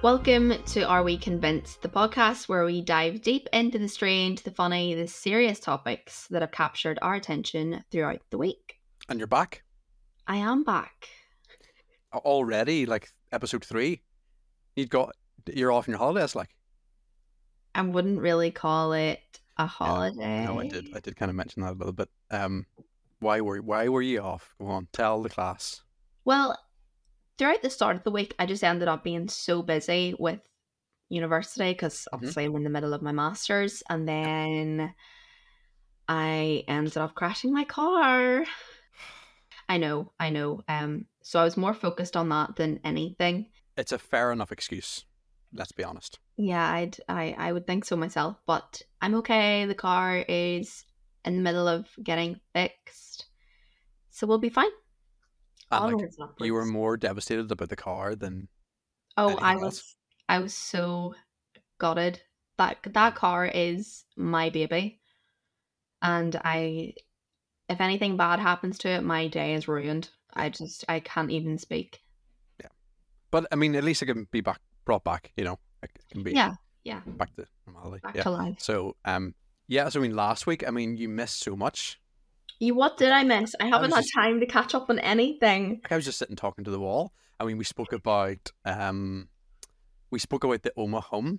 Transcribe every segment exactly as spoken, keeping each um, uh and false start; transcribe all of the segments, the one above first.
Welcome to Are We Convinced, the podcast where we dive deep into the strange, the funny, the serious topics that have captured our attention throughout the week. And you're back. I am back. Already, like episode three, you've got you're off on your holidays, like. I wouldn't really call it a holiday. No, no, I did. I did kind of mention that a little bit. Um, why were why were you off? Go on, tell the class. Well, throughout the start of the week, I just ended up being so busy with university because obviously mm-hmm. I'm in the middle of my master's, and then I ended up crashing my car. I know, I know. Um, so I was more focused on that than anything. It's a fair enough excuse. Let's be honest. Yeah, I'd, I, I would think so myself, but I'm okay. The car is in the middle of getting fixed, so we'll be fine. And like, you were more devastated about the car than oh, I was. Else. I was so gutted. That that car is my baby, and I, if anything bad happens to it, my day is ruined. Yeah. I just I can't even speak. Yeah, but I mean, at least it can be back brought back. You know, it can be yeah, yeah, back to normality, back yeah. to life. So um, yeah. So I mean, last week, I mean, you missed so much. You, what did I miss? I haven't I had just, time to catch up on anything. I was just sitting talking to the wall. I mean, we spoke about um, we spoke about the Oma hum.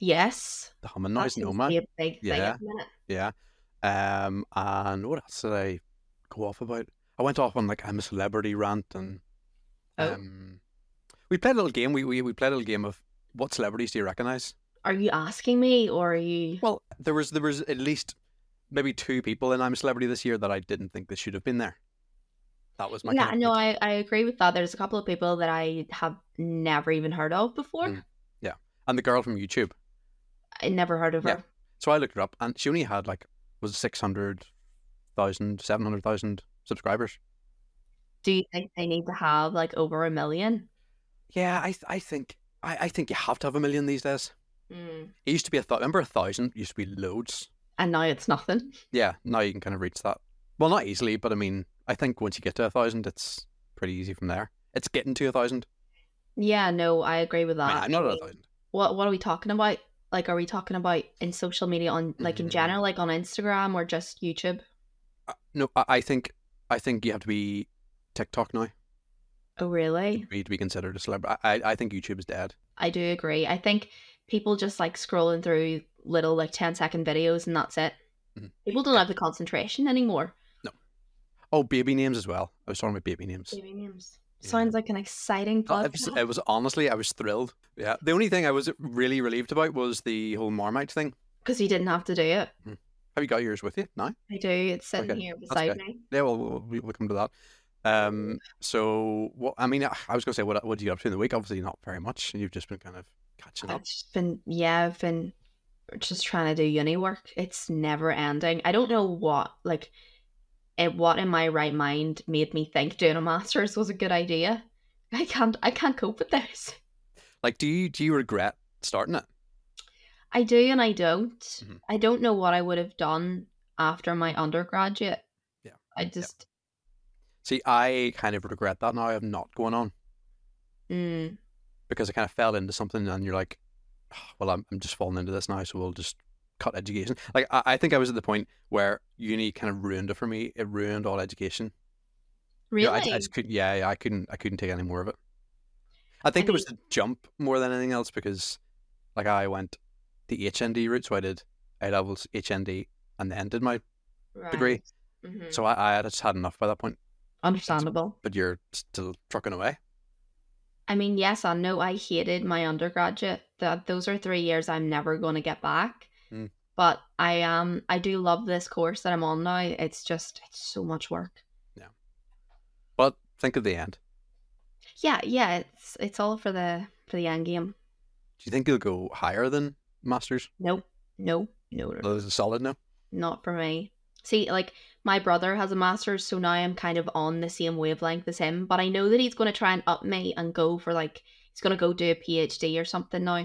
Yes. The humming noise in Oma. A big yeah. thing, yeah. Um, and what else did I go off about? I went off on like I'm a Celebrity rant, and oh. um, we played a little game. We we we played a little game of what celebrities do you recognise? Are you asking me, or are you? Well, there was there was at least. Maybe two people in I'm a Celebrity this year that I didn't think they should have been there. That was my. Yeah, kind of no, I, I agree with that. There's a couple of people that I have never even heard of before. Mm, yeah, and the girl from YouTube. I never heard of her. Yeah. So I looked her up, and she only had like was six hundred thousand, seven hundred thousand subscribers. Do you think they need to have like over a million? Yeah, I I think I, I think you have to have a million these days. Mm. It used to be a th- remember a thousand used to be loads. And now it's nothing. Yeah, now you can kind of reach that. Well, not easily, but I mean, I think once you get to a thousand, it's pretty easy from there. It's getting to a thousand. Yeah, no, I agree with that. I mean, I'm not at a thousand. What What are we talking about? Like, are we talking about in social media on, like, in general, like on Instagram or just YouTube? Uh, no, I, I think I think you have to be TikTok now. Oh, really? To be, to be considered a celebrity, I I think YouTube is dead. I do agree. I think people just like scrolling through little like ten second videos and that's it. Mm-hmm. People don't have the concentration anymore. No. Oh, baby names as well. I was talking about baby names. Baby names. Yeah. Sounds like an exciting podcast. It was, it was honestly, I was thrilled. Yeah. The only thing I was really relieved about was the whole Marmite thing. Because you didn't have to do it. Mm-hmm. Have you got yours with you now? I do. It's sitting okay. here beside me. Yeah, well, well, we'll come to that. Um. So, what? I mean, I was going to say, what, what did you get up to in the week? Obviously not very much. You've just been kind of catching I've up. Just been, yeah, I've been... just trying to do uni work. It's never ending. I don't know what like it what in my right mind made me think doing a master's was a good idea. I can't I can't cope with this. Like do you do you regret starting it? I do and I don't. Mm-hmm. I don't know what I would have done after my undergraduate. Yeah. I just yeah. See, I kind of regret that now. I have not gone on. Mm. Because I kind of fell into something and you're like, well, I'm, I'm just falling into this now, so we'll just cut education. Like, I, I think I was at the point where uni kind of ruined it for me. It ruined all education. Really? You know, I, I just couldn't, yeah, I couldn't I couldn't take any more of it. I think I mean, it was the jump more than anything else because, like, I went the H N D route, so I did A-levels, H N D, and then did my right. degree. Mm-hmm. So I, I just had enough by that point. Understandable. But you're still trucking away. I mean, yes, I know I hated my undergraduate. That those are three years I'm never going to get back. Mm. But I am. Um, I do love this course that I'm on now. It's just it's so much work. Yeah. But think of the end. Yeah, yeah. It's it's all for the for the end game. Do you think you'll go higher than masters? No, no, no. no. Well, is it solid no? Not for me. See, like my brother has a master's, so now I'm kind of on the same wavelength as him. But I know that he's going to try and up me and go for like he's going to go do a PhD or something now.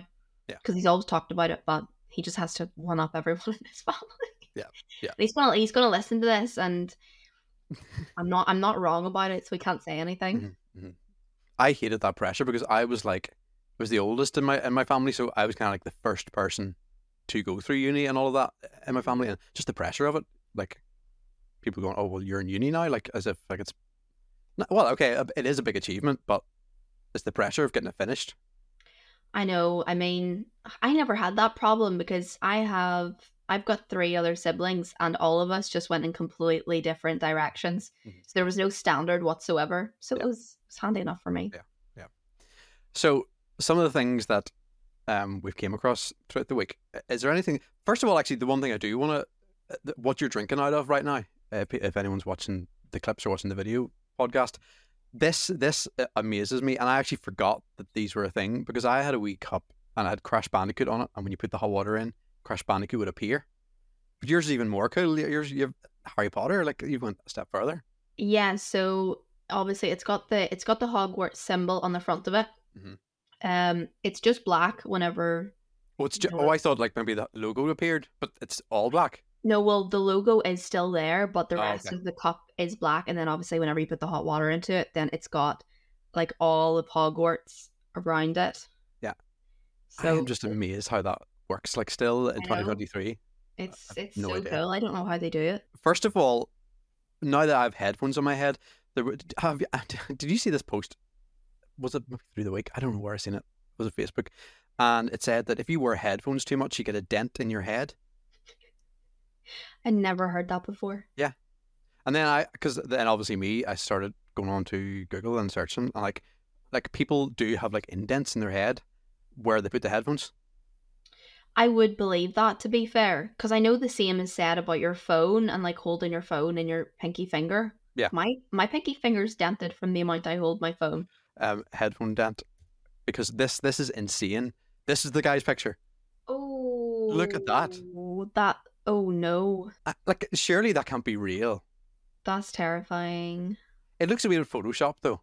Yeah. Because he's always talked about it, but he just has to one up everyone in his family. Yeah, yeah. But he's going to he's going to listen to this, and I'm not I'm not wrong about it, so he can't say anything. Mm-hmm. I hated that pressure because I was like, was the oldest in my in my family, so I was kind of like the first person to go through uni and all of that in my family, and just the pressure of it, like people going, oh well, you're in uni now, like as if like it's not, well, okay, it is a big achievement, but it's the pressure of getting it finished. I know. I mean, I never had that problem because I have I've got three other siblings, and all of us just went in completely different directions. Mm-hmm. So there was no standard whatsoever. So yeah. it, was, it was handy enough for me. Yeah, yeah. So some of the things that um, we've came across throughout the week. Is there anything? First of all, actually, the one thing I do want to, what you're drinking out of right now, if, if anyone's watching the clips or watching the video podcast, this this amazes me, and I actually forgot that these were a thing because I had a wee cup and I had Crash Bandicoot on it, and when you put the hot water in, Crash Bandicoot would appear. But yours is even more cool. Yours, you have Harry Potter. Like you went a step further. Yeah. So obviously, it's got the it's got the Hogwarts symbol on the front of it. Mm-hmm. Um, it's just black. Whenever. Oh, it's just, oh, I thought like maybe the logo appeared, but it's all black. No, well, the logo is still there, but the oh, rest okay. of the cup is black. And then obviously, whenever you put the hot water into it, then it's got like all of Hogwarts around it. Yeah. So I'm just amazed how that works, like still in twenty twenty-three. It's it's no so idea. Cool. I don't know how they do it. First of all, now that I have headphones on my head, there were, have you, did you see this post? Was it through the week? I don't know where I seen it. Was it Facebook? And it said that if you wear headphones too much, you get a dent in your head. I never heard that before. Yeah, and then I, because then obviously me, I started going on to Google and searching, and like, like people do have like indents in their head where they put the headphones. I would believe that, to be fair, because I know the same is said about your phone and like holding your phone in your pinky finger. Yeah. My my pinky finger's dented from the amount I hold my phone. Um, headphone dent, because this this is insane. This is the guy's picture. Oh. Look at that. That. Oh no. I, like surely that can't be real. That's terrifying. It looks a bit of Photoshop though,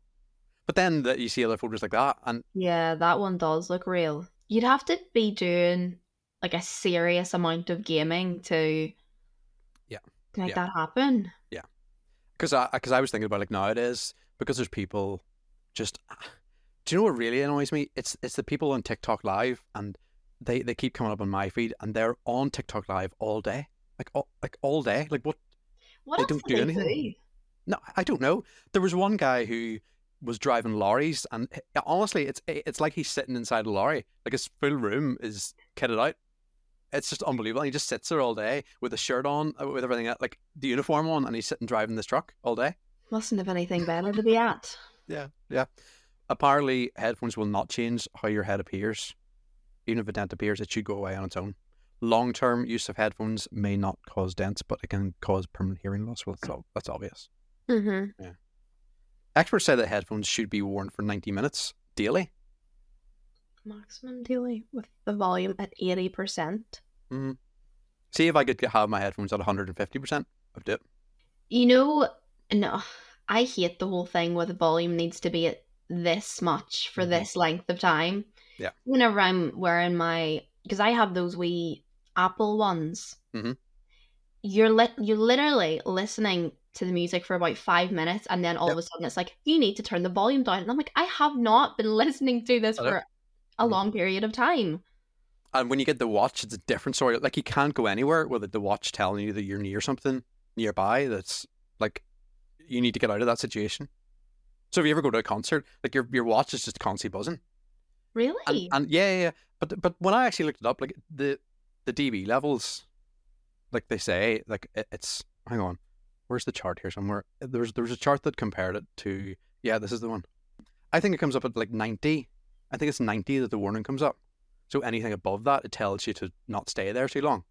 but then that you see other photos like that, and yeah, that one does look real. You'd have to be doing like a serious amount of gaming to yeah make yeah. that happen. Yeah, because I because I was thinking about like nowadays, because there's people just, do you know what really annoys me? It's it's the people on TikTok Live, and they, they keep coming up on my feed, and they're on TikTok Live all day, like all, like all day. Like what? What they don't do they anything. Do? No, I don't know. There was one guy who was driving lorries, and honestly, it's it's like he's sitting inside a lorry. Like his full room is kitted out. It's just unbelievable. And he just sits there all day with a shirt on, with everything, like the uniform on, and he's sitting driving this truck all day. Mustn't have anything better to be at. Yeah, yeah. Apparently, headphones will not change how your head appears. Even if a dent appears, it should go away on its own. Long-term use of headphones may not cause dents, but it can cause permanent hearing loss. Well, that's, all, that's obvious. Mm-hmm. Yeah. Experts say that headphones should be worn for ninety minutes daily. Maximum daily with the volume at eighty percent. Mm-hmm. See, if I could have my headphones at one hundred fifty percent, I'd do it. You know, no, I hate the whole thing where the volume needs to be at this much for mm-hmm. this length of time. Yeah. Whenever I'm wearing my, because I have those wee Apple ones, mm-hmm. you're li- you're literally listening to the music for about five minutes, and then all yep. of a sudden it's like, you need to turn the volume down, and I'm like, I have not been listening to this for a long period of time. And when you get the watch, it's a different story. Like you can't go anywhere without the watch telling you that you're near something nearby. That's like, you need to get out of that situation. So if you ever go to a concert, like your your watch is just constantly buzzing. Really? And, and yeah, yeah, yeah. But but when I actually looked it up, like the the dB levels, like they say, like it, it's hang on, where's the chart here somewhere? There's there's a chart that compared it to, yeah, this is the one. I think it comes up at like ninety. I think it's ninety that the warning comes up. So anything above that, it tells you to not stay there too long.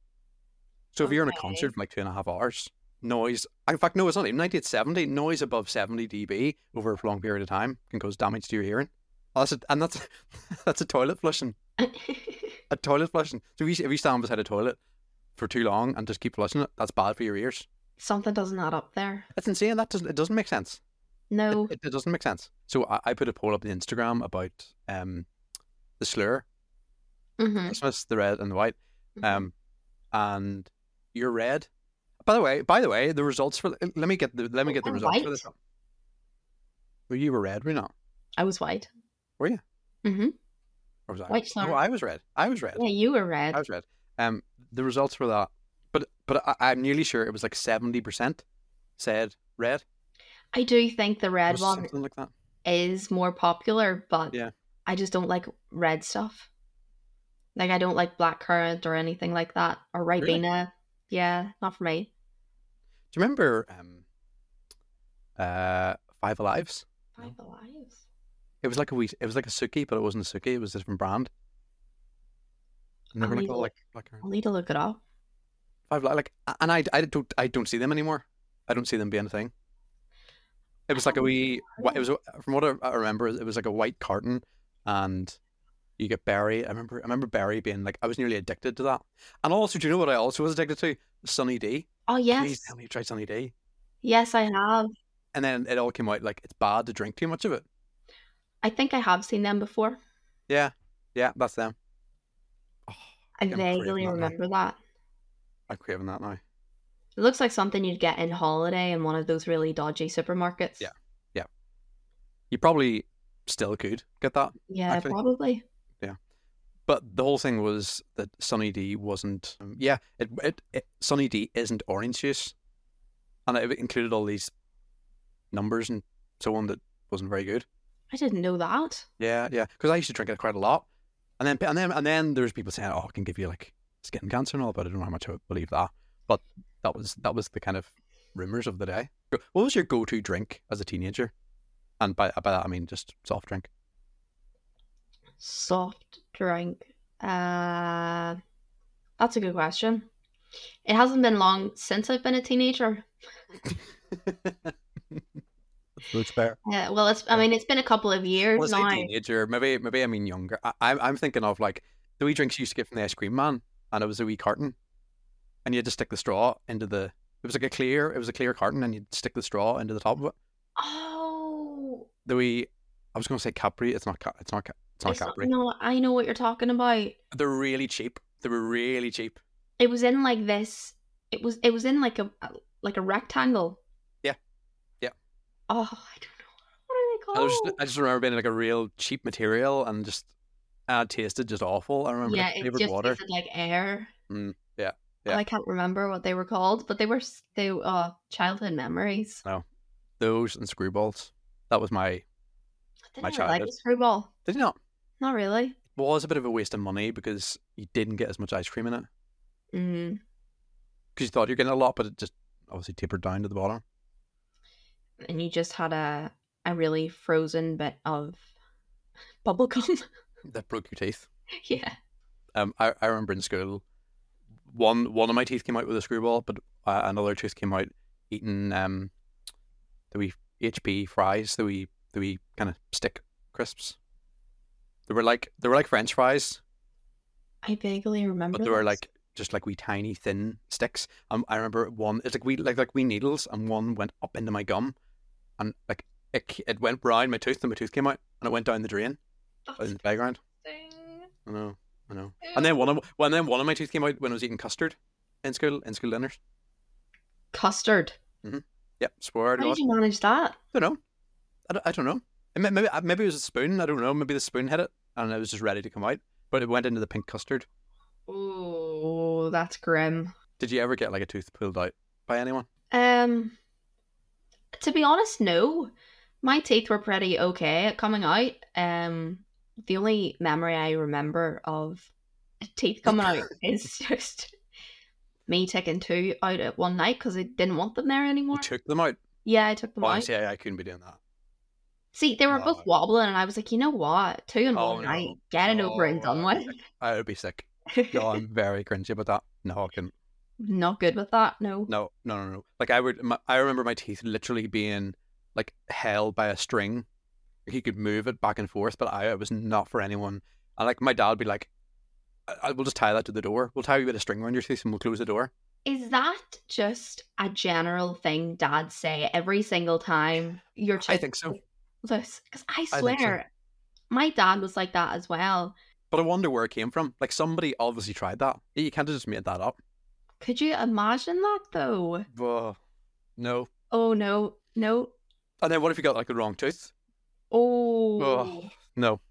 So if okay. you're in a concert for like two and a half hours, noise, in fact, no, it's not even ninety, it's seventy. Noise above seventy decibels over a long period of time can cause damage to your hearing. Oh, that's a, and that's that's a toilet flushing. a toilet flushing. So if you, if you stand beside a toilet for too long and just keep flushing it, that's bad for your ears. Something doesn't add up there. It's insane. That doesn't. It doesn't make sense. No, it, it, it doesn't make sense. So I, I put a poll up on Instagram about um the slur, mm-hmm. Christmas, the red and the white, mm-hmm. um, and your red. By the way, by the way, the results for let me get the let me get oh, the I'm results white. For this one. Well, you were red, were you not? I was white. Were you? Mm-hmm. Or was I? White Star. Oh, I was red. I was red. Yeah, you were red. I was red. Um, the results were that, but but I, I'm nearly sure it was like seventy percent said red. I do think the red one like that. is more popular, but yeah. I just don't like red stuff. Like I don't like blackcurrant or anything like that, or ribena. Really? Yeah, not for me. Do you remember um, uh, Five Alives? Five no. Alives. It was like a wee, it was like a Suki, but it wasn't a Suki. It was a different brand. I'm never gonna call like blackcurrant. I'll need to look it up. Five Alives, like, and I, I don't, I don't see them anymore. I don't see them being a thing. It was like a wee. It was from what I remember. It was like a white carton, and you get berry. I remember. I remember berry being like. I was nearly addicted to that. And also, do you know what I also was addicted to? Sunny D. Oh yes. Please tell me you tried Sunny D. Yes, I have. And then it all came out like it's bad to drink too much of it. I think I have seen them before. Yeah, yeah, that's them. Oh, I vaguely remember that. I'm craving that now. It looks like something you'd get in Holiday in one of those really dodgy supermarkets. Yeah, yeah. You probably still could get that. Yeah, actually. Probably. Yeah, but the whole thing was that Sunny D wasn't. Um, yeah, it, it it Sunny D isn't orange juice, and it included all these numbers and so on that wasn't very good. I didn't know that. Yeah, yeah, because I used to drink it quite a lot, and then and then and then there's people saying, "Oh, it can give you like skin cancer and all," but I don't know how much I would believe that. But that was that was the kind of rumours of the day. What was your go-to drink as a teenager? And by by that I mean just soft drink. Soft drink. Uh, that's a good question. It hasn't been long since I've been a teenager. Looks fair. Yeah. Well, it's. I mean, it's been a couple of years well, now. A teenager, maybe. Maybe I mean younger. I, I'm thinking of like the wee drinks you used to get from the ice cream man, and it was a wee carton. And you had to stick the straw into the. It was like a clear. It was a clear carton, and you'd stick the straw into the top of it. Oh. The wee. I was going to say Capri. It's not. It's not. It's not it's Capri. Not, no, I know what you're talking about. They're really cheap. They were really cheap. It was in like this. It was. It was in like a like a rectangle. Yeah. Yeah. Oh, I don't know. What are they called? I just, I just remember being like a real cheap material, and just uh, tasted just awful. I remember. Yeah, like, it just water. tasted like air. Mm, yeah. Yeah. I can't remember what they were called, but they were they uh childhood memories. No, those and screwballs. That was my I my childhood. Like a screwball. Did you not? Not really. It was a bit of a waste of money because you didn't get as much ice cream in it. Mm. Because you thought you're getting a lot, but it just obviously tapered down to the bottom. And you just had a a really frozen bit of bubblegum that broke your teeth. Yeah. Um, I I remember in school. One one of my teeth came out with a screwball, but uh, another tooth came out eating um, the wee H P fries, the wee the wee kind of stick crisps. They were like they were like French fries. I vaguely remember. But they those. were like just like wee tiny thin sticks. Um, I remember one. It's like wee like like wee needles, and one went up into my gum, and like it it went round my tooth, and my tooth came out, and it went down the drain. That's in the background. I know. I know. And then one of well, and then one of my teeth came out when I was eating custard in school in school dinners. Custard. Mm-hmm. Yep. Swore. How did you manage that? I don't know. I don't, I don't know. Maybe maybe it was a spoon. I don't know. Maybe the spoon hit it, and it was just ready to come out. But it went into the pink custard. Oh, that's grim. Did you ever get like a tooth pulled out by anyone? Um, to be honest, no. My teeth were pretty okay at coming out. Um. The only memory I remember of teeth coming out is just me taking two out at one night because I didn't want them there anymore. You took them out? Yeah, I took them Honestly, out. Honestly, I couldn't be doing that. See, they were no. both wobbling, and I was like, you know what? Two in oh, one no. night, get it oh, over and done with. I would be sick. No, I'm very cringy about that. No, I couldn't. Not good with that, no. No, no, no, no. Like, I would, my, I remember my teeth literally being, like, held by a string. He could move it back and forth, but I it was not for anyone. And like my dad would be like, I, I "We'll just tie that to the door. We'll tie a bit of string around your teeth, and we'll close the door." Is that just a general thing dads say every single time your child? I think so. Because I swear, I so. my dad was like that as well. But I wonder where it came from. Like somebody obviously tried that. You can't have just made that up. Could you imagine that though? Uh, no. Oh no, no. And then what if you got like the wrong tooth? Oh. oh no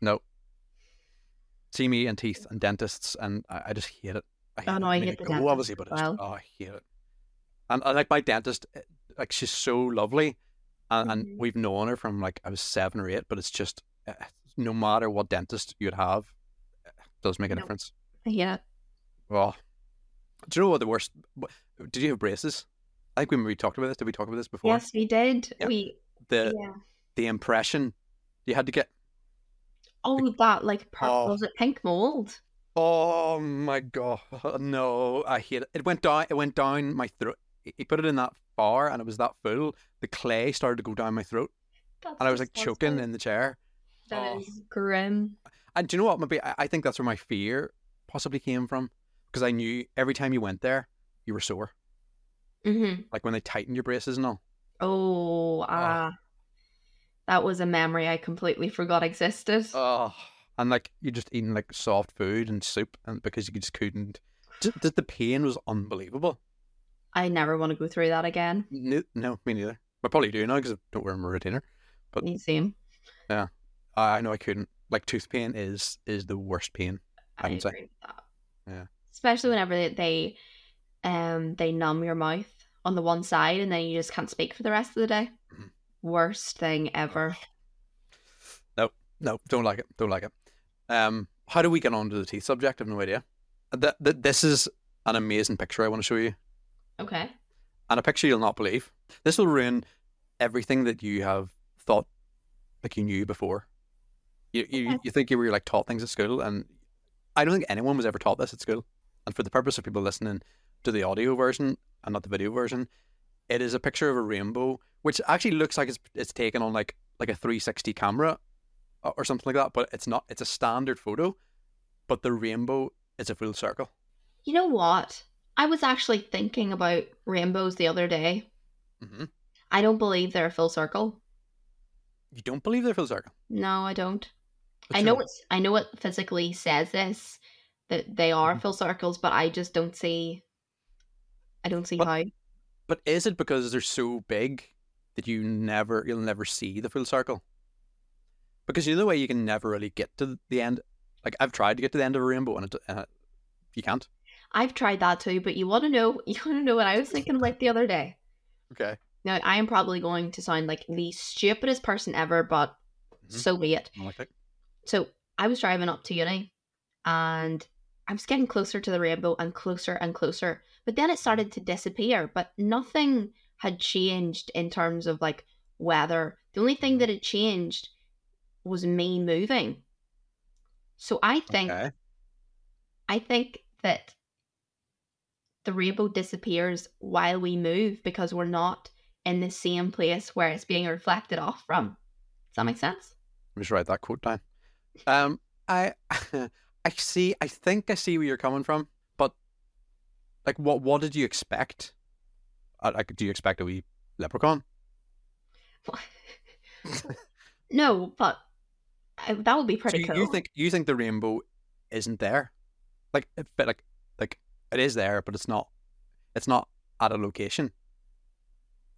no See me and teeth and dentists, and I, I just hate it. I hate oh no, it. I, I mean, hate the dentist. Well, obviously, but it's, well. oh, I hate it. And I, like my dentist, like she's so lovely, and, mm-hmm. and we've known her from like I was seven or eight. But it's just uh, no matter what dentist you'd have, it does make a no. difference. Yeah. Well, do you know what the worst? Did you have braces? I think we maybe talked about this. Did we talk about this before? Yes, we did. Yeah. We the yeah. the impression you had to get. Oh, the, that like purple, oh. was it pink mold? Oh my god, no! I hate it. It went down. It went down my throat. He put it in that bar, and it was that full. The clay started to go down my throat, that's and I was like choking in the chair. That oh. is grim. And do you know what? Maybe I think that's where my fear possibly came from, because I knew every time you went there, you were sore. Mm-hmm. Like when they tightened your braces and all. Oh, ah, uh, oh. that was a memory I completely forgot existed. Oh, and like you just eating like soft food and soup, and because you just couldn't. Just, the pain was unbelievable. I never want to go through that again. No, no me neither. I probably do now because I don't wear my retainer. But me same. Yeah, I uh, know I couldn't. Like tooth pain is is the worst pain. I, I can agree say. With that. Yeah, especially whenever they, they um they numb your mouth on the one side and then you just can't speak for the rest of the day. Mm-hmm. Worst thing ever. No, no, don't like it. Don't like it. Um, how do we get on to the teeth subject? I've no idea. That th- this is an amazing picture I want to show you. Okay. And a picture you'll not believe. This will ruin everything that you have thought, like you knew before. You you, okay. you think you were like taught things at school, and I don't think anyone was ever taught this at school. And for the purpose of people listening to the audio version and not the video version, it is a picture of a rainbow, which actually looks like it's it's taken on like like a three sixty camera or something like that, but it's not. It's a standard photo, but the rainbow is a full circle. You know what? I was actually thinking about rainbows the other day. Mm-hmm. I don't believe they're a full circle. You don't believe they're a full circle? No, I don't. But I know it's. I know it physically says this that they are mm-hmm. full circles, but I just don't see. I don't see but, how. But is it because they're so big that you never, you'll never see the full circle? Because you know the way you can never really get to the end. Like I've tried to get to the end of a rainbow, and it, uh, you can't. I've tried that too, but you want to know you want to know what I was thinking like the other day. Okay. Now, I am probably going to sound like the stupidest person ever, but mm-hmm. so be it. I like it. So I was driving up to uni, and I was getting closer to the rainbow and closer and closer, but then it started to disappear, but nothing had changed in terms of like weather. The only thing that had changed was me moving. So I think, okay. I think that the rainbow disappears while we move because we're not in the same place where it's being reflected off from. Does that make sense? Let me just write that quote down. Um, I, I see. I think I see where you're coming from, but like, what, what did you expect? Like, do you expect a wee leprechaun? No, but I, that would be pretty so you, cool. You think you think the rainbow isn't there? Like, but like, like. It is there, but it's not. It's not at a location.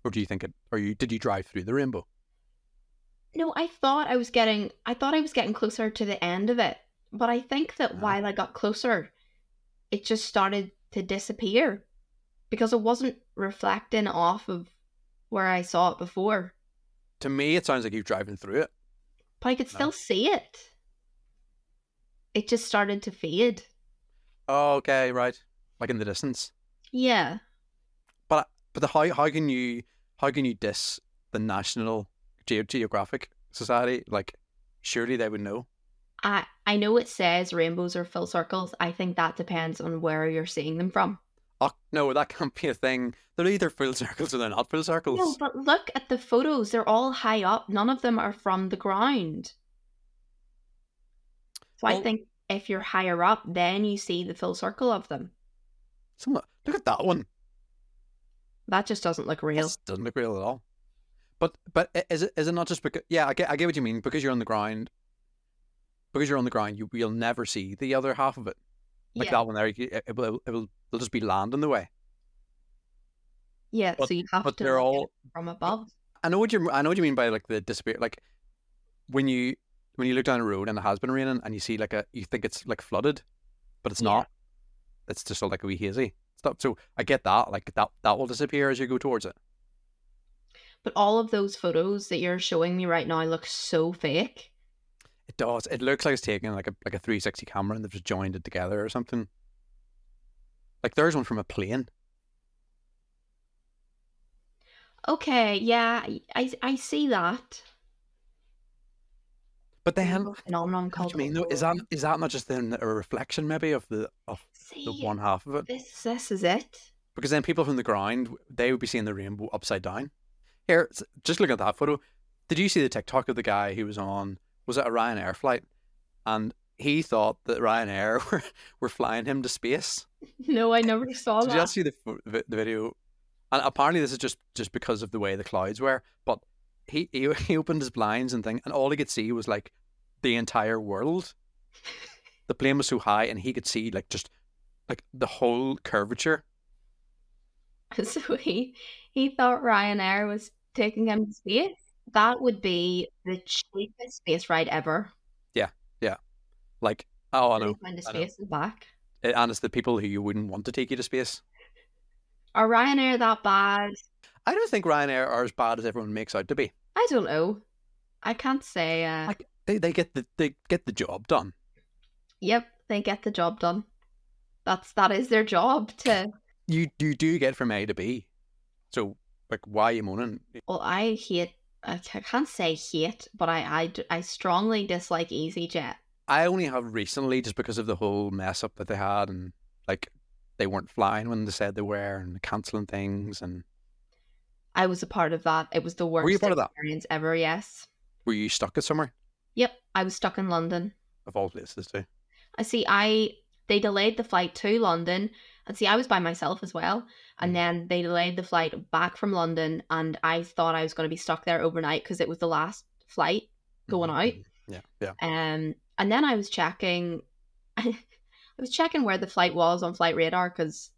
Or do you think it? Or you did you drive through the rainbow? No, I thought I was getting. I thought I was getting closer to the end of it, but I think that oh. while I got closer, it just started to disappear because it wasn't reflecting off of where I saw it before. To me, it sounds like you're driving through it, but I could no. still see it. It just started to fade. Oh, okay, right. Like in the distance. Yeah. But but the, how how can you how can you diss the National Ge- Geographic Society? Like, surely they would know. I I know it says rainbows are full circles. I think that depends on where you're seeing them from. Oh no, that can't be a thing. They're either full circles or they're not full circles. No, but look at the photos. They're all high up. None of them are from the ground. So well, I think if you're higher up, then you see the full circle of them. Look at that one. That just doesn't look real. It doesn't look real at all. But but is it is it not just because? Yeah, I get I get what you mean. Because you're on the ground. Because you're on the ground, you you'll never see the other half of it. Like yeah. that one there, it, it will it will it'll just be land in the way. Yeah, but, so you have but to. But they're all from above. I know what you I know what you mean by like the disappear. Like when you when you look down a road and it has been raining and you see like a, you think it's like flooded, but it's yeah. not. It's just all like a wee hazy stuff. So I get that, like that, that will disappear as you go towards it. But all of those photos that you're showing me right now look so fake. It does. It looks like it's taken like a like a three sixty camera and they've just joined it together or something. Like there's one from a plane. Okay, yeah, I I see that. But then, phenomenon called. I mean, though, is that is that not just then a reflection maybe of the of see, the one half of it? This this is it. Because then people from the ground, they would be seeing the rainbow upside down. Here, just look at that photo. Did you see the TikTok of the guy who was on? Was it a Ryanair flight? And he thought that Ryanair were, were flying him to space. No, I never saw Did that. Did you see the the video? And apparently this is just, just because of the way the clouds were. But he, he he opened his blinds and thing, and all he could see was like the entire world. The plane was so high, and he could see like just like the whole curvature. So he he thought Ryanair was taking him to space. That would be the cheapest space ride ever. Yeah, yeah. Like oh, I know. Find a space and back. And it's the people who you wouldn't want to take you to space. Are Ryanair that bad? I don't think Ryanair are as bad as everyone makes out to be. I don't know. I can't say. Uh... Like they, they get the they get the job done. Yep, they get the job done. That's that is their job to. You you do get from A to B, so like why are you moaning? Well, I hate. I can't say hate, but I, I, I strongly dislike EasyJet. I only have recently, just because of the whole mess up that they had, and like they weren't flying when they said they were, and cancelling things. And I was a part of that. It was the worst experience ever. Yes. Were you stuck at somewhere? Yep, I was stuck in London. Of all places, too. I see. I they delayed the flight to London. And see, I was by myself as well. And then they delayed the flight back from London. And I thought I was going to be stuck there overnight because it was the last flight going out. Yeah, yeah. Um, and then I was checking. I was checking where the flight was on Flight Radar because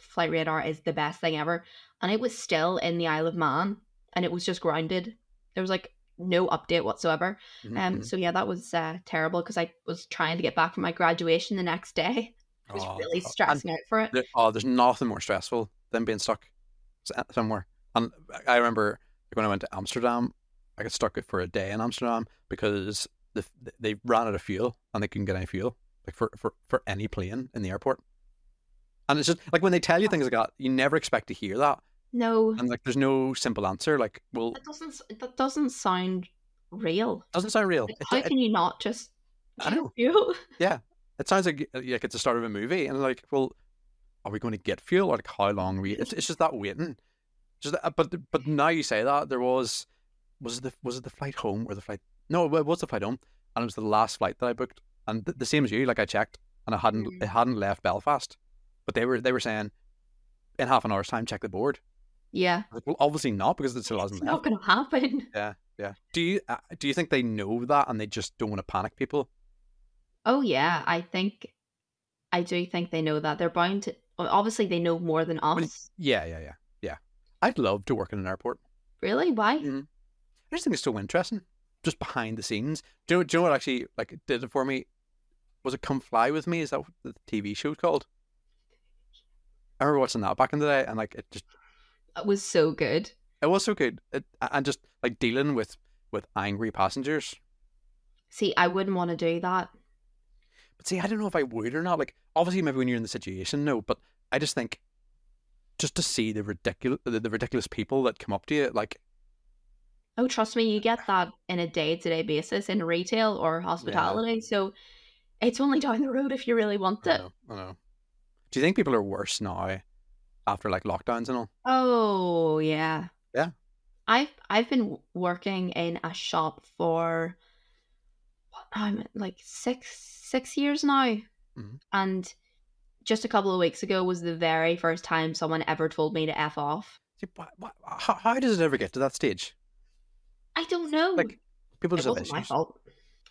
Flight Radar is the best thing ever. And it was still in the Isle of Man. And it was just grounded. There was like no update whatsoever. Mm-hmm. Um, so yeah, that was uh, terrible because I was trying to get back from my graduation the next day. I was oh, really stressing out for it. There, oh, there's nothing more stressful than being stuck somewhere. And I remember when I went to Amsterdam, I got stuck for a day in Amsterdam because the, they ran out of fuel and they couldn't get any fuel like for, for, for any plane in the airport. And it's just like when they tell you things like that, you never expect to hear that. No. And like there's no simple answer. Like, well, that doesn't that doesn't sound real. Doesn't sound real. Like, how it, can it, you not just I don't know. Fuel? Yeah. It sounds like like it's the start of a movie, and like, well, are we going to get fuel? Like, how long? Are we? It's it's just that waiting. Just that, but but now you say that there was was it the was it the flight home or the flight? No, it was the flight home, and it was the last flight that I booked. And th- the same as you, like I checked, and I hadn't mm. it hadn't left Belfast, but they were they were saying in half an hour's time check the board. Yeah. Like, well, obviously not because it still hasn't. It's left. Not going to happen. Yeah, yeah. Do you uh, do you think they know that and they just don't want to panic people? Oh yeah, I think, I do think they know that. They're bound to, obviously they know more than us. Well, yeah, yeah, yeah, yeah. I'd love to work in an airport. Really? Why? Mm-hmm. I just think it's so interesting, just behind the scenes. Do you know, do you know what actually like did it for me? Was it Come Fly With Me? Is that what the T V show's called? I remember watching that back in the day and like it just... It was so good. It was so good. It, and just like dealing with, with angry passengers. See, I wouldn't want to do that. But see, I don't know if I would or not. Like, obviously, maybe when you're in the situation, no. But I just think, just to see the ridiculous, the, the ridiculous people that come up to you, like. Oh, trust me, you get that in a day-to-day basis in retail or hospitality. Yeah. So, it's only down the road if you really want it. I know, I know. Do you think people are worse now, after like lockdowns and all? Oh yeah. Yeah. I've I've been working in a shop for, what I'm like six. Six years now, mm-hmm. and just a couple of weeks ago was the very first time someone ever told me to F off. How, how does it ever get to that stage? I don't know. Like people just it wasn't my fault,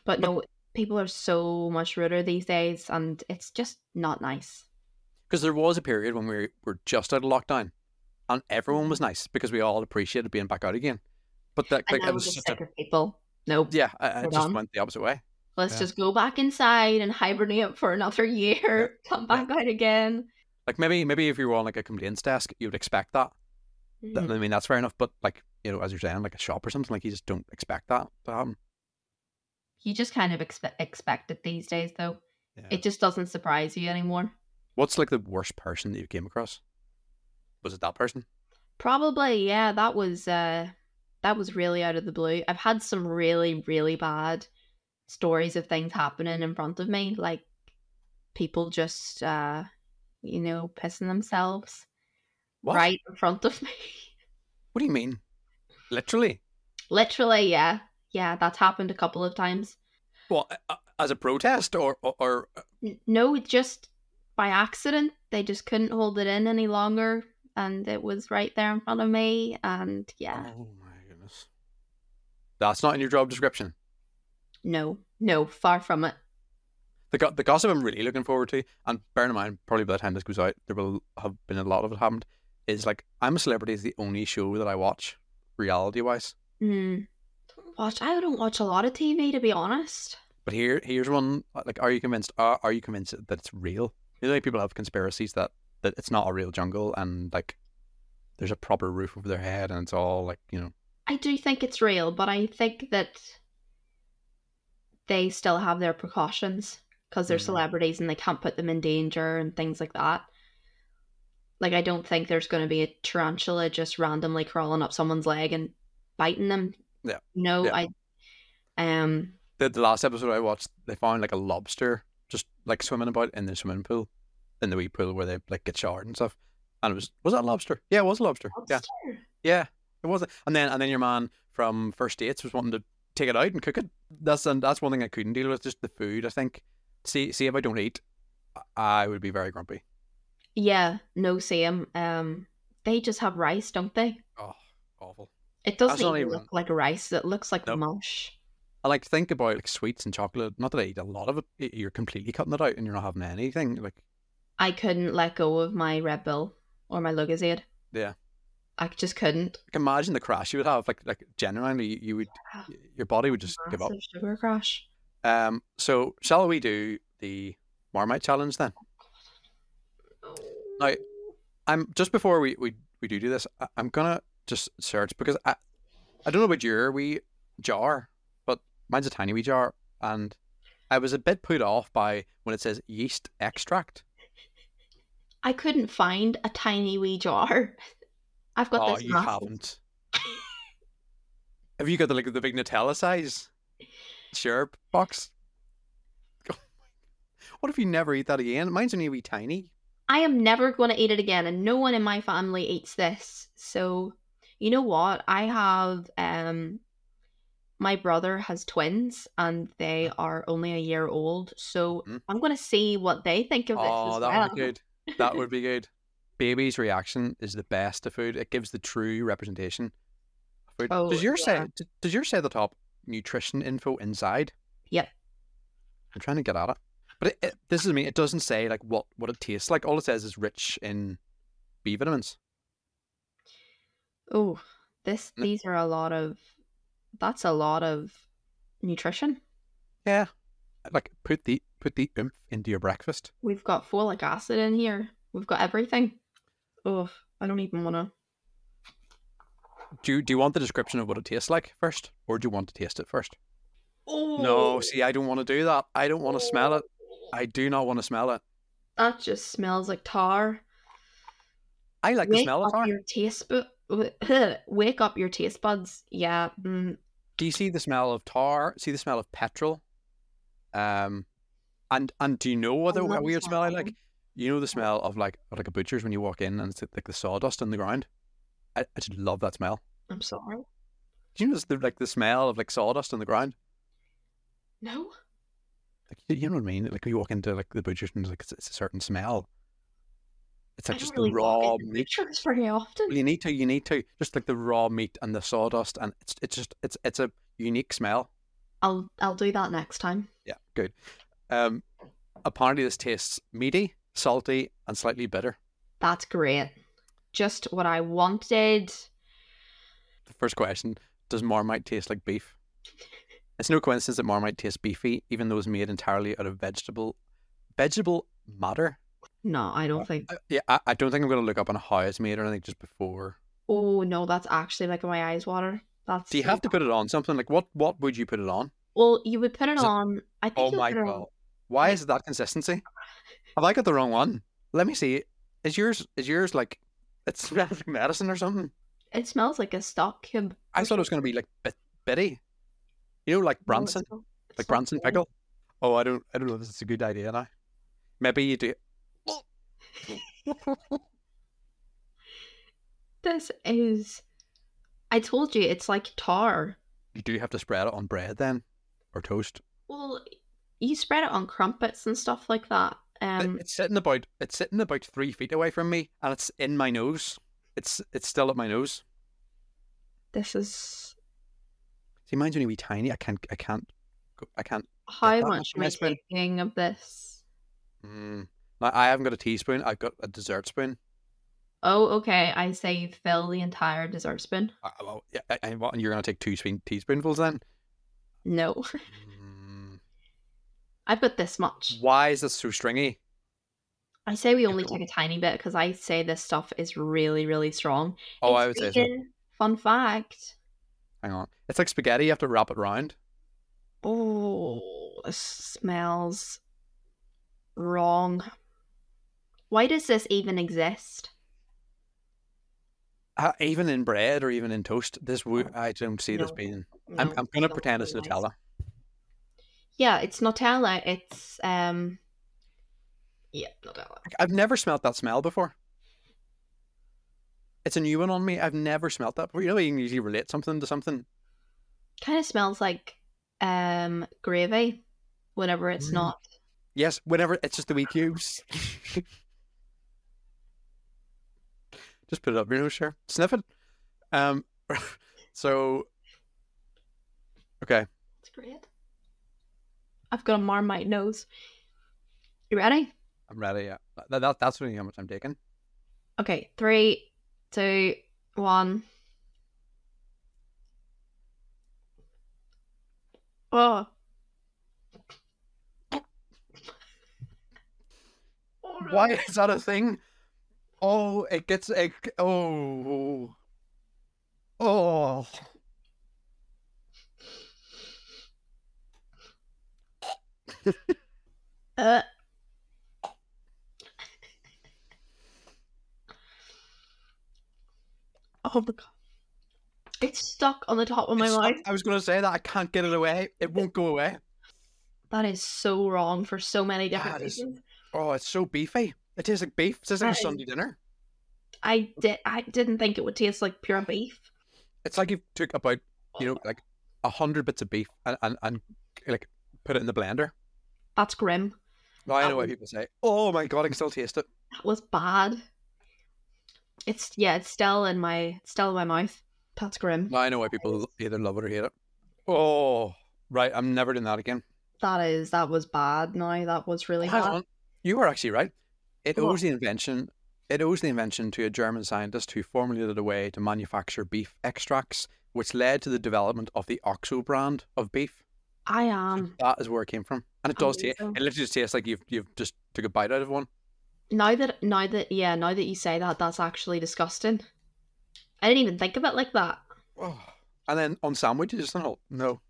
but, but no, people are so much ruder these days, and it's just not nice. Because there was a period when we were just out of lockdown, and everyone was nice because we all appreciated being back out again. But that like, and I was, was just sick a... of people. Nope. Yeah, I, I just on. went the opposite way. Let's yeah. just go back inside and hibernate for another year. Yeah. Come back yeah. out again. Like maybe, maybe if you were on like a complaints desk, you would expect that. Mm-hmm. I mean, that's fair enough. But like, you know, as you're saying, like a shop or something, like you just don't expect that to happen. You just kind of expe- expect it these days, though. Yeah. It just doesn't surprise you anymore. What's like the worst person that you came across? Was it that person? Probably, yeah. That was uh, that was really out of the blue. I've had some really, really bad stories of things happening in front of me, like people just, uh, you know, pissing themselves what? right in front of me. What do you mean? Literally? Literally, yeah. Yeah, that's happened a couple of times. Well, as a protest or, or, or... No, just by accident. They just couldn't hold it in any longer and it was right there in front of me and yeah. Oh my goodness. That's not in your job description. No, no, far from it. The, the gossip I'm really looking forward to, and bear in mind, probably by the time this goes out, there will have been a lot of it happened, is like, I'm a Celebrity is the only show that I watch, reality-wise. Mm. Watch. I don't watch a lot of T V, to be honest. But here, here's one. Like, are you convinced? Are, are you convinced that it's real? You know, like people have conspiracies that, that it's not a real jungle, and like there's a proper roof over their head, and it's all like, you know. I do think it's real, but I think that they still have their precautions because they're mm. celebrities and they can't put them in danger and things like that. Like, I don't think there's going to be a tarantula just randomly crawling up someone's leg and biting them. Yeah. No, yeah. I. Um. The, the last episode I watched, they found like a lobster just like swimming about in the swimming pool, in the wee pool where they like get showered and stuff. And it was was that a lobster? Yeah, it was a lobster. lobster. Yeah, yeah, it was. And then and then your man from First Dates was wanting to take it out and cook it. That's and that's one thing I couldn't deal with. Just the food. I think. See, see, if I don't eat, I would be very grumpy. Yeah. No. Same. Um. They just have rice, don't they? Oh, awful. It doesn't even even... look like rice. It looks like nope. mush. I like to think about like sweets and chocolate. Not that I eat a lot of it. You're completely cutting it out and you're not having anything. Like, I couldn't let go of my Red Bull or my Lucozade. Yeah. I just couldn't. Like, imagine the crash you would have. Like, like genuinely, you would, yeah. your body would just Massive give up. Sugar crash. Um. So, shall we do the Marmite challenge then? Oh, now, I'm just before we we we do do this. I, I'm gonna. Just search because I, I don't know about your wee jar, but mine's a tiny wee jar, and I was a bit put off by when it says yeast extract. I couldn't find a tiny wee jar. I've got oh, this. Oh, you massive. haven't. Have you got the like the big Nutella size syrup box? What if you never eat that again? Mine's only a wee tiny. I am never going to eat it again, and no one in my family eats this, so. You know what? I have, um, my brother has twins and they are only a year old. So mm. I'm going to see what they think of this oh, as that well. Would be good. That would be good. Baby's reaction is the best to food. It gives the true representation. Oh, does your yeah. say, does your say at the top nutrition info inside? Yep. I'm trying to get at it. But it, it, this is me. It doesn't say like what, what it tastes like. All it says is rich in B vitamins. Oh, this these are a lot of. That's a lot of nutrition. Yeah, like put the put the oomph into your breakfast. We've got folic acid in here. We've got everything. Oh, I don't even want to. Do you, Do you want the description of what it tastes like first, or do you want to taste it first? Oh no! See, I don't want to do that. I don't want to oh. smell it. I do not want to smell it. That just smells like tar. I like Wake the smell of tar. Your taste book. Wake up your taste buds. Yeah. Mm. Do you see the smell of tar? See the smell of petrol? Um, and and do you know what a weird smell I like? You know the smell of like like a butcher's when you walk in and it's like the sawdust on the ground. I, I just love that smell. I'm sorry. Do you know the, like the smell of like sawdust on the ground? No. Like, you know what I mean? Like you walk into like the butcher's and it's like it's, it's a certain smell. It's like I just really the raw meat. Very often. You need to, you need to, just like the raw meat and the sawdust, and it's it's just it's it's a unique smell. I'll I'll do that next time. Yeah, good. Um, apparently this tastes meaty, salty, and slightly bitter. That's great. Just what I wanted. The first question: does Marmite taste like beef? It's no coincidence that Marmite tastes beefy, even though it's made entirely out of vegetable vegetable matter. No, I don't think. I, yeah, I, I don't think I'm going to look up on how it's made or anything just before. Oh, no, that's actually making my eyes water. That's Do you so have bad. to put it on something? Like, what, what would you put it on? Well, you would put it is on... It, I think oh, my God. On... Why is it that consistency? Have I got the wrong one? Let me see. Is yours, is yours like... It's like medicine or something? It smells like a stock cube. I thought it was going to be, like, bit, bitty. You know, like Branston? No, it's like so Branston cool. pickle? Oh, I don't I don't know if this is a good idea now. Maybe you do... This is... I told you, it's like tar. You do have to spread it on bread then? Or toast? Well, you spread it on crumpets and stuff like that. Um, it's sitting about it's sitting about three feet away from me, and it's in my nose. It's it's still at my nose. This is. See, mine's only wee tiny. I can't. I can't. I can't. How much am I taking of this? Mm, now, I haven't got a teaspoon. I've got a dessert spoon. Oh, okay. I say you fill the entire dessert spoon. Uh, well, yeah, and what? And you're gonna take two teaspoonfuls then? No. I put this much. Why is this so stringy? I say we only take a tiny bit because I say this stuff is really, really strong. Oh, it's I would vegan. say so. Fun fact. Hang on. It's like spaghetti. You have to wrap it round. Oh, this smells wrong. Why does this even exist? Uh, even in bread or even in toast, this would, I don't see no, this being... No, I'm, I'm going to pretend it's Nutella. Yeah, it's Nutella. It's, um, yeah, Nutella. I've never smelled that smell before. It's a new one on me. I've never smelled that before. You know, you can usually relate something to something. Kind of smells like um, gravy whenever it's mm. not. Yes, whenever it's just the wee cubes. Just put it up your nose, sure. Sniff it. Um, so, okay. It's great. I've got a Marmite nose. You ready? I'm ready, yeah. That, that, that's really how much I'm taking. Okay, three, two, one. Oh. Why is that a thing? Oh, it gets... It, oh. Oh. uh. Oh my God. It's stuck on the top of my mouth. I was going to say that I can't get it away. It won't go away. That is so wrong for so many different reasons. Is, oh, it's so beefy. It tastes like beef. It tastes like that a Sunday is, dinner. I did. I didn't think it would taste like pure beef. It's like you took about, you know, like a hundred bits of beef and, and and like put it in the blender. That's grim. No, I know um, why people say, oh my God, I can still taste it. That was bad. It's, yeah, it's still in my, still in my mouth. That's grim. No, I know why people either love it or hate it. Oh, right. I'm never doing that again. That is, that was bad. No, that was really Hang bad. On. You were actually right. It what? owes the invention, it owes the invention to a German scientist who formulated a way to manufacture beef extracts, which led to the development of the OXO brand of beef. I am. That is where it came from, and it does taste. So. It literally just tastes like you've you've just took a bite out of one. Now that now that yeah, now that you say that, that's actually disgusting. I didn't even think of it like that. Oh. And then on sandwiches, no, no.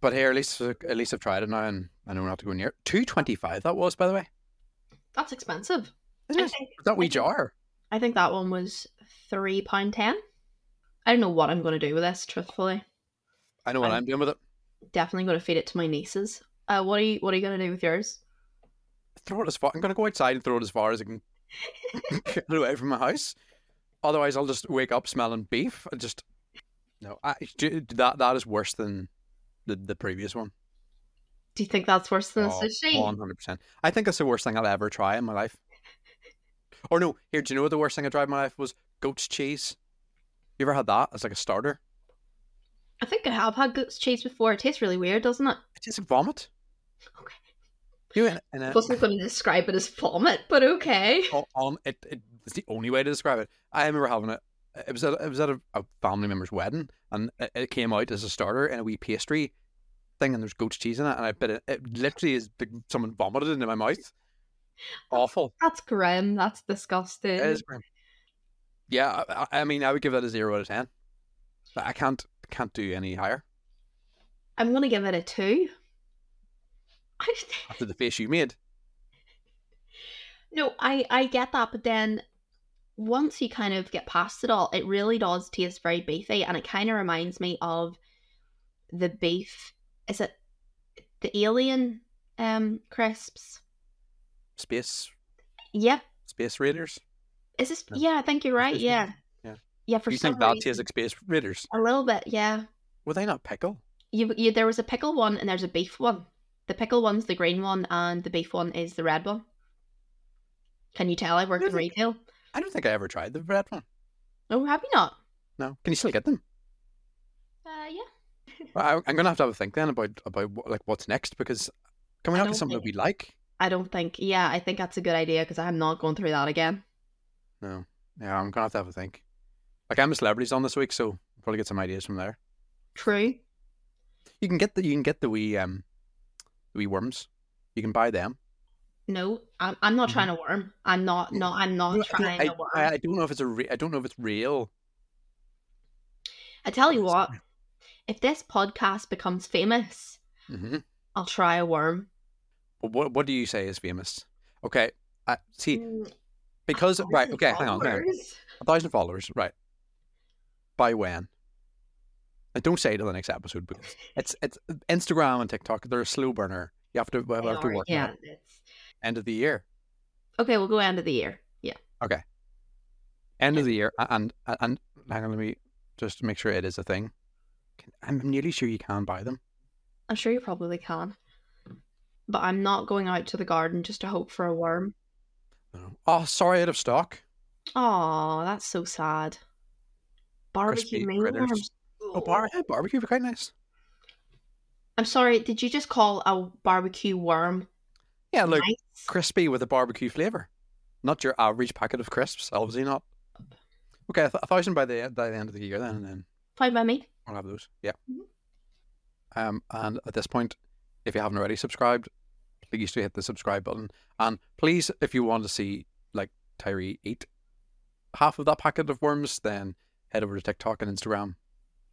But here, at least at least I've tried it now, and I know not to go near it. Two twenty five. That was, by the way. That's expensive. Isn't it? Think, that wee I think, jar. I think that one was three pound ten. I don't know what I'm going to do with this, truthfully. I know what I'm, I'm doing with it. Definitely going to feed it to my nieces. Uh, what are you What are you going to do with yours? Throw it as far. I'm going to go outside and throw it as far as I can get it away from my house. Otherwise, I'll just wake up smelling beef. I just no. I, that that is worse than the the previous one. Do you think that's worse than oh, the sushi? One hundred percent. I think that's the worst thing I'll ever try in my life. Or no, here. Do you know what the worst thing I tried in my life was? Goat's cheese. You ever had that as like a starter? I think I have had goat's cheese before. It tastes really weird, doesn't it? It tastes like vomit. Okay. You in, in a, I wasn't going to describe it as vomit, but okay. On it, it, it's the only way to describe it. I remember having it. It was at, it was at a, a family member's wedding, and it, it came out as a starter in a wee pastry thing and there's goat's cheese in it, and I bit it. It literally is big, someone vomited into my mouth. Awful. That's grim. That's disgusting. It is grim. Yeah, I, I mean, I would give that a zero out of ten. But I can't can't do any higher. I'm gonna give it a two. After the face you made. No, I, I get that, but then once you kind of get past it all, it really does taste very beefy, and it kind of reminds me of the beef. Is it the alien um crisps? Space. Yep. Space Raiders. Is this? No. Yeah, I think you're right. Space yeah. Raiders. Yeah. Yeah. For you some think that tastes like Space Raiders? A little bit, yeah. Were they not pickle? You, you. There was a pickle one, and there's a beef one. The pickle one's the green one, and the beef one is the red one. Can you tell I worked I in think, retail? I don't think I ever tried the red one. Oh, have you not? No. Can you still get them? Uh, yeah. Well, I, I'm going to have to have a think then about, about like what's next, because can we not get something that we like? I don't think. Yeah, I think that's a good idea, because I'm not going through that again. No. Yeah, I'm going to have to have a think. Like, I'm a Celebrity's on this week, so I'll probably get some ideas from there. True. You can get the, you can get the wee, um, the wee worms. You can buy them. No, I'm, I'm not trying to worm. I'm not. No, I'm not no, trying I, to worm. I, I don't know if it's a. Re- I don't know if it's real. I tell you what, if this podcast becomes famous, mm-hmm. I'll try a worm. Well, what What do you say is famous? Okay, I see. Because right, okay, hang on, hang on. A thousand followers, right? By when? I don't say till the next episode, because it's it's Instagram and TikTok. They're a slow burner. You have to well, have to work. Yeah. End of the year. Okay, we'll go end of the year. Yeah. Okay. End yeah. of the year, and, and and hang on, let me just make sure it is a thing. I'm nearly sure you can buy them. I'm sure you probably can, but I'm not going out to the garden just to hope for a worm. Oh, sorry, out of stock. Oh, that's so sad. Barbecue mealworms. Oh, bar- yeah, barbecue were quite nice. I'm sorry. Did you just call a barbecue worm? Yeah, look, nice. Crispy with a barbecue flavour. Not your average packet of crisps, obviously not. Okay, a, th- a thousand by the by the end of the year, then. And then fine by me. I'll have those, yeah. Mm-hmm. Um, and at this point, if you haven't already subscribed, please do hit the subscribe button. And please, if you want to see like Tyree eat half of that packet of worms, then head over to TikTok and Instagram.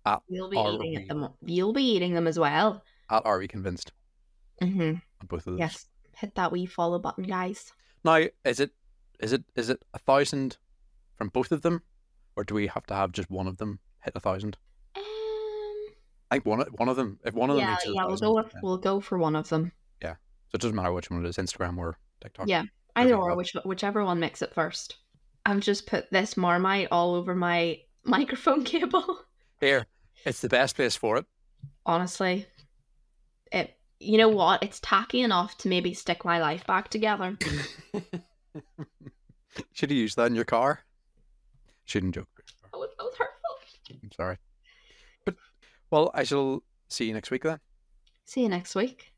At you'll be R- eating them. You'll be eating them as well. At Are We Convinced? Mm-hmm. On both of those. Yes. Hit that wee follow button, guys. Now, is it is it is it a thousand from both of them, or do we have to have just one of them hit a thousand? Um, I think one one of them. If one of them, yeah, reaches yeah, a thousand, we'll go with, yeah. we'll go for one of them. Yeah, so it doesn't matter which one it is, Instagram or TikTok. Yeah, either or, which whichever one makes it first. I've just put this Marmite all over my microphone cable. Here, it's the best place for it. Honestly, it. You know what? It's tacky enough to maybe stick my life back together. Should have used that in your car. Shouldn't joke. That was, that was hurtful. I'm sorry. But, well, I shall see you next week then. See you next week.